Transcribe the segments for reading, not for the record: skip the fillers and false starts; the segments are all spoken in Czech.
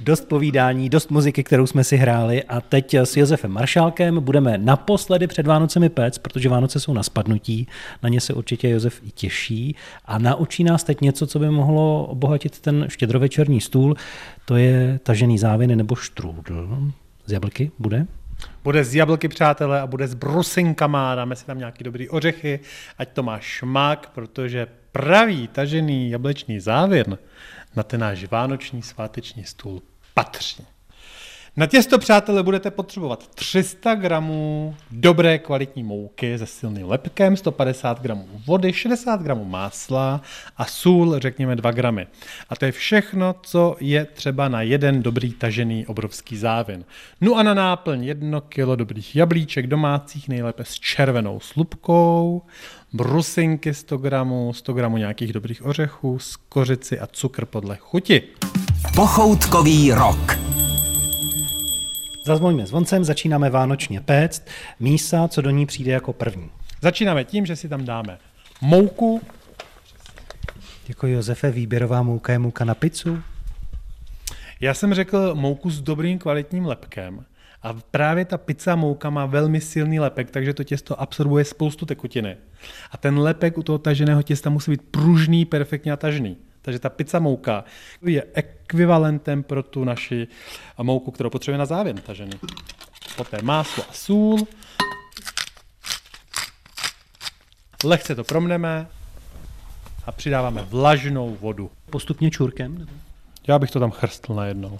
Dost povídání, dost muziky, kterou jsme si hráli, a teď s Josefem Maršálkem budeme naposledy před Vánocemi péct, protože Vánoce jsou na spadnutí, na ně se určitě Josef i těší a naučí nás teď něco, co by mohlo obohatit ten štědrovečerní stůl, to je tažený záviny nebo štrůdl. Z jablky bude? Bude z jablky, přátelé, a bude s brusinkama, dáme si tam nějaký dobrý ořechy, ať to má šmak, protože pravý tažený jablečný závěr na ten náš vánoční sváteční stůl patří. Na těsto, přátelé, budete potřebovat 300 gramů dobré kvalitní mouky se silným lepkem, 150 gramů vody, 60 gramů másla a sůl, řekněme 2 gramy. A to je všechno, co je třeba na jeden dobrý tažený obrovský závin. No a na náplň 1 kilo dobrých jablíček domácích, nejlépe s červenou slupkou, brusinky 100 gramů, 100 gramů nějakých dobrých ořechů, z kořici a cukr podle chuti. Pochoutkový rok. Zazvoňme zvoncem, začínáme vánočně péct. Mísa, co do ní přijde jako první? Začínáme tím, že si tam dáme mouku. Děkuji, Josefe, výběrová mouka je mouka na pizzu? Já jsem řekl mouku s dobrým kvalitním lepkem. A právě ta pizza mouka má velmi silný lepek, takže to těsto absorbuje spoustu tekutiny. A ten lepek u toho taženého těsta musí být pružný, perfektně tažený. Takže ta pizza mouka je ekvivalentem pro tu naši mouku, kterou potřebuje na závěr tažený. Poté máslo a sůl. Lehce to promneme a přidáváme vlažnou vodu. Postupně čůrkem? Nebo? Já bych to tam chrstl najednou.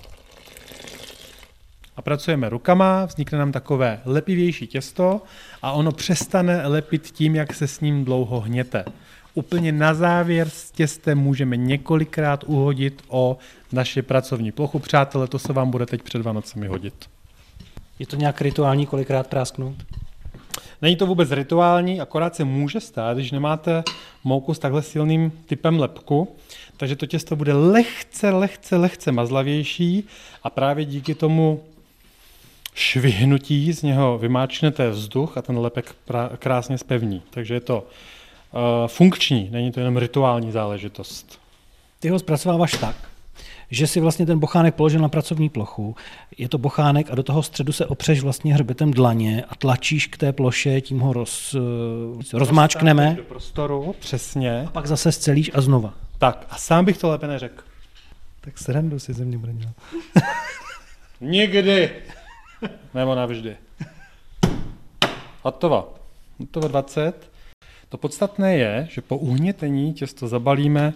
A pracujeme rukama, vznikne nám takové lepivější těsto a ono přestane lepit tím, jak se s ním dlouho hněte. Úplně na závěr s těstem můžeme několikrát uhodit o naši pracovní plochu. Přátelé, to se vám bude teď před Vánocemi hodit. Je to nějak rituální, kolikrát prásknout? Není to vůbec rituální, akorát se může stát, když nemáte mouku s takhle silným typem lepku, takže to těsto bude lehce mazlavější a právě díky tomu švihnutí z něho vymáčknete vzduch a ten lepek krásně zpevní. Takže je to funkční, není to jenom rituální záležitost. Ty ho zpracováváš tak, že si vlastně ten bochánek položil na pracovní plochu, je to bochánek a do toho středu se opřeš vlastně hřbetem dlaně a tlačíš k té ploše, tím ho rozmáčkneme. Do prostoru, přesně. A pak zase scelíš a znova. Tak a sám bych to lépe neřekl. Tak srandu si ze mě bude dělat. Nikdy. Nebo navždy. Hotovo. Hotovo 20. To podstatné je, že po uhnětení těsto zabalíme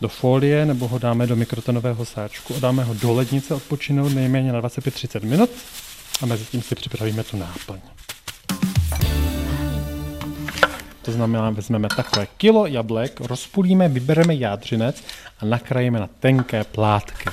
do folie nebo ho dáme do mikrotonového sáčku a dáme ho do lednice odpočinout nejméně na 25-30 minut a mezi tím si připravíme tu náplň. To znamená, vezmeme takové kilo jablek, rozpůlíme, vybereme jádřinec a nakrajíme na tenké plátky.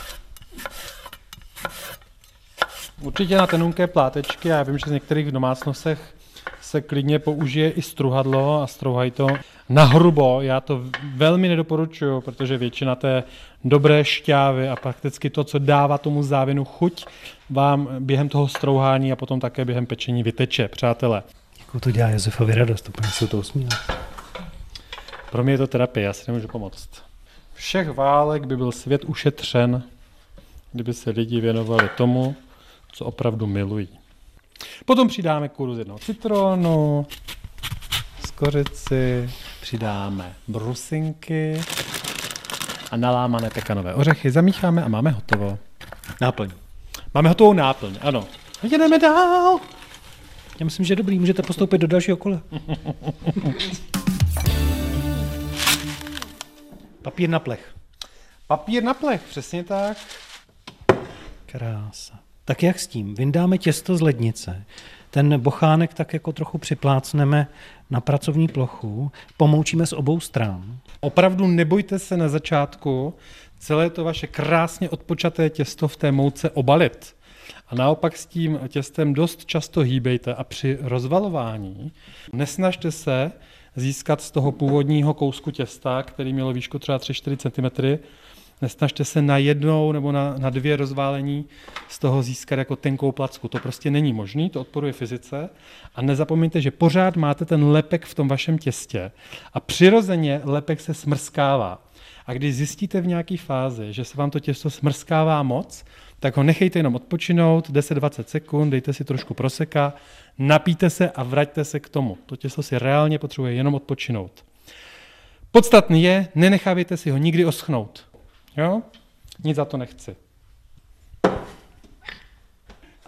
Určitě na tenunké plátečky, já vím, že z některých domácnostech se klidně použije i struhadlo a strouhají to nahrubo. Já to velmi nedoporučuju, protože většina té dobré šťávy a prakticky to, co dává tomu závinu chuť, vám během toho strouhání a potom také během pečení vyteče, přátelé. Jakou to dělá Josefovi radost, úplně se to usmívá. Pro mě je to terapie, já si nemůžu pomoct. Všech válek by byl svět ušetřen, kdyby se lidi věnovali tomu, co opravdu milují. Potom přidáme kůru z jednoho citronu, z kořici, přidáme brusinky a nalámané pekanové ořechy. Zamícháme a máme hotovo. Náplň. Máme hotovou náplň, ano. Jedeme dál. Já myslím, že je dobrý, můžete postoupit do dalšího kola. Papír na plech. Papír na plech, přesně tak. Krása. Tak jak s tím? Vyndáme těsto z lednice, ten bochánek tak jako trochu připlácneme na pracovní plochu, pomoučíme z obou stran. Opravdu nebojte se na začátku celé to vaše krásně odpočaté těsto v té mouce obalit. A naopak s tím těstem dost často hýbejte a při rozvalování nesnažte se získat z toho původního kousku těsta, který mělo výšku třeba 3-4 cm, nesnažte se na jednou nebo na 2 rozválení z toho získat jako tenkou placku. To prostě není možné, to odporuje fyzice. A nezapomeňte, že pořád máte ten lepek v tom vašem těstě a přirozeně lepek se smrskává. A A když zjistíte v nějaké fázi, že se vám to těsto smrskává moc, tak ho nechejte jenom odpočinout 10-20 sekund, dejte si trošku proseka, napijte se a vraťte se k tomu. To těsto si reálně potřebuje jenom odpočinout. Podstatné je, nenechávejte si ho nikdy oschnout. Jo? Nic za to nechci.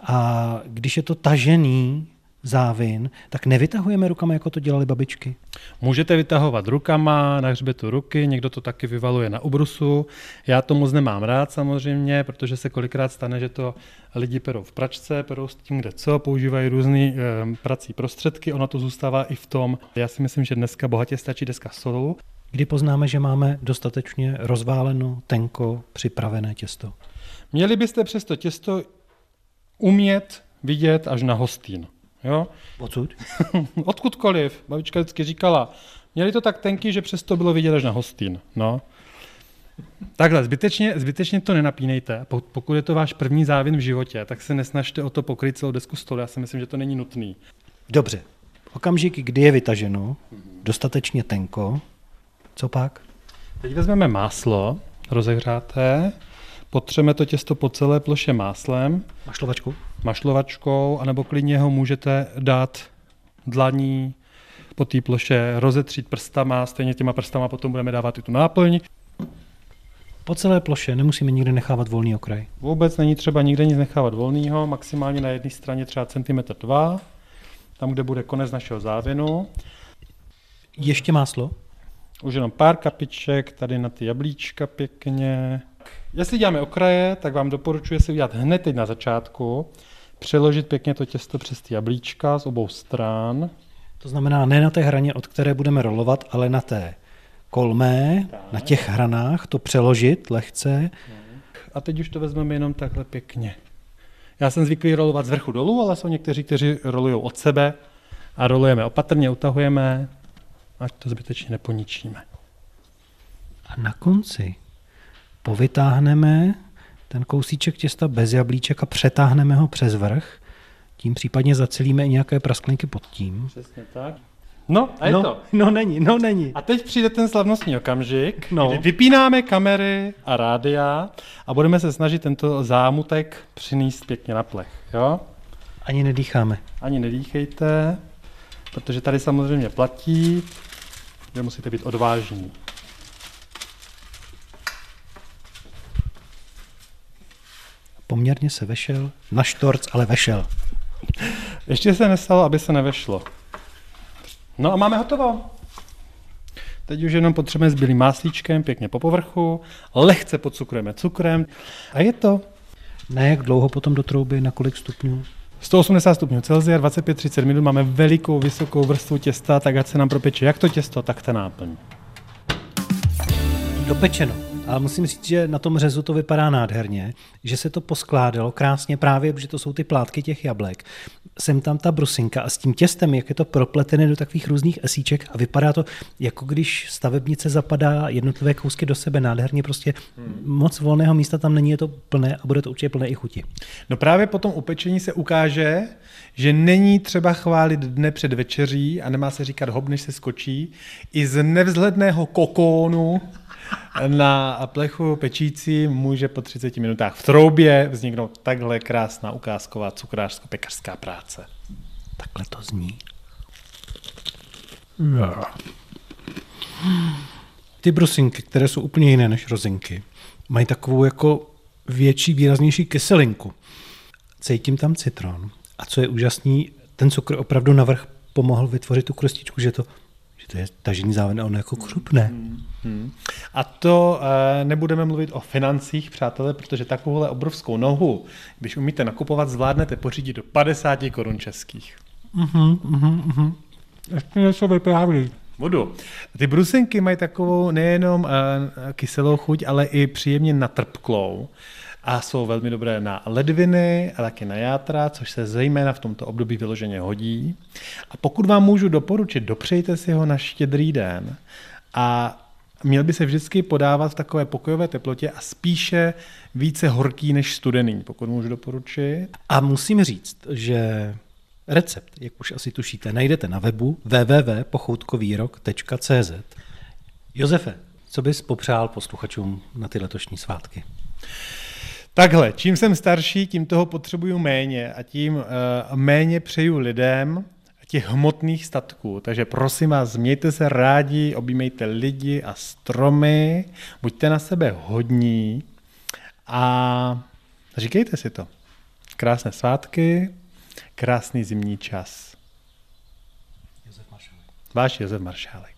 A když je to tažený závin, tak nevytahujeme rukama, jako to dělaly babičky? Můžete vytahovat rukama, na hřbetu ruky, někdo to taky vyvaluje na ubrusu. Já to moc nemám rád samozřejmě, protože se kolikrát stane, že to lidi perou v pračce, perou s tím, kde co, používají různé prací prostředky, ono to zůstává i v tom. Já si myslím, že dneska bohatě stačí deska solu. Kdy poznáme, že máme dostatečně rozváleno, tenko, připravené těsto? Měli byste přes to těsto umět vidět až na hostín. Jo? Odsud? Odkudkoliv. Babička vždycky říkala, měli to tak tenký, že přesto bylo vidět až na hostín. No. Takhle, zbytečně to nenapínejte. Pokud je to váš první závin v životě, tak se nesnažte o to pokryt celou desku stolu. Já si myslím, že to není nutný. Dobře. Okamžik, kdy je vytaženo, dostatečně tenko, co pak? Teď vezmeme máslo, rozehřáté, potřeme to těsto po celé ploše máslem. Mašlovačkou, anebo klidně ho můžete dát dlaní po té ploše, rozetřít prstama, stejně těma prstama potom budeme dávat i tu náplň. Po celé ploše nemusíme nikdy nechávat volný okraj. Vůbec není třeba nikde nic nechávat volného, maximálně na jedné straně třeba 1,2 cm, tam, kde bude konec našeho závinu. Ještě máslo? Už jenom pár kapiček, tady na ty jablíčka pěkně. Jestli děláme okraje, tak vám doporučuji si udělat hned teď na začátku, přeložit pěkně to těsto přes ty jablíčka z obou stran. To znamená ne na té hraně, od které budeme rolovat, ale na té kolmé, tak. Na těch hranách to přeložit lehce. A teď už to vezmeme jenom takhle pěkně. Já jsem zvyklý rolovat z vrchu dolů, ale jsou někteří, kteří rolujou od sebe a rolujeme opatrně, utahujeme, ať to zbytečně neponičíme. A na konci povytáhneme ten kousíček těsta bez jablíček a přetáhneme ho přes vrch. Tím případně zacelíme i nějaké prasklinky pod tím. Přesně tak. No, a je no, to. No, není. A teď přijde ten slavnostní okamžik, kdy vypínáme kamery a rádia a budeme se snažit tento zámutek přinést pěkně na plech. Jo? Ani nedýcháme. Ani nedýchejte, protože tady samozřejmě platí, že musíte být odvážní. Poměrně se vešel, na štorc, ale vešel. Ještě se nestalo, aby se nevešlo. No a máme hotovo. Teď už jenom potřebujeme s bílým máslíčkem, pěkně po povrchu, lehce podcukrujeme cukrem a je to. Ne, jak dlouho potom do trouby, na kolik stupňů? 180 stupňů Celsia, 25-30 minut, máme velikou, vysokou vrstvu těsta, tak ať se nám propeče jak to těsto, tak ta náplň. Dopečeno. Ale musím říct, že na tom řezu to vypadá nádherně, že se to poskládalo krásně právě, protože to jsou ty plátky těch jablek. Sem tam ta brusinka a s tím těstem, jak je to propletené do takových různých esíček a vypadá to, jako když stavebnice zapadá jednotlivé kousky do sebe nádherně, prostě moc volného místa tam není, je to plné a bude to určitě plné i chuti. No právě po tom upečení se ukáže, že není třeba chválit dne před večeří a nemá se říkat hop, než se skočí, i z nevzhledného kokónu na plechu pečící může po 30 minutách v troubě vzniknout takhle krásná ukázková cukrářsko-pekařská práce. Takhle to zní. Ty brusinky, které jsou úplně jiné než rozinky, mají takovou jako větší, výraznější kyselinku. Cítím tam citron. A co je úžasný, ten cukr opravdu navrch pomohl vytvořit tu krustičku, že to je tažený závin a ono jako krupné. A to nebudeme mluvit o financích, přátelé, protože takovouhle obrovskou nohu, když umíte nakupovat, zvládnete pořídit do 50 korun českých. Ještě něco vyprávět. Budu. Ty brusinky mají takovou nejenom kyselou chuť, ale i příjemně natrpklou. A jsou velmi dobré na ledviny a taky na játra, což se zejména v tomto období vyloženě hodí. A pokud vám můžu doporučit, dopřejte si ho na Štědrý den a měl by se vždycky podávat v takové pokojové teplotě a spíše více horký než studený, pokud můžu doporučit. A musím říct, že recept, jak už asi tušíte, najdete na webu www.pochoutkovýrok.cz. Josefe, Co bys popřál posluchačům na ty letošní svátky? Takhle, čím jsem starší, tím toho potřebuju méně a tím méně přeju lidem těch hmotných statků. Takže prosím vás, mějte se rádi, objímejte lidi a stromy, buďte na sebe hodní a říkejte si to. Krásné svátky, krásný zimní čas. Váš Josef Maršálek.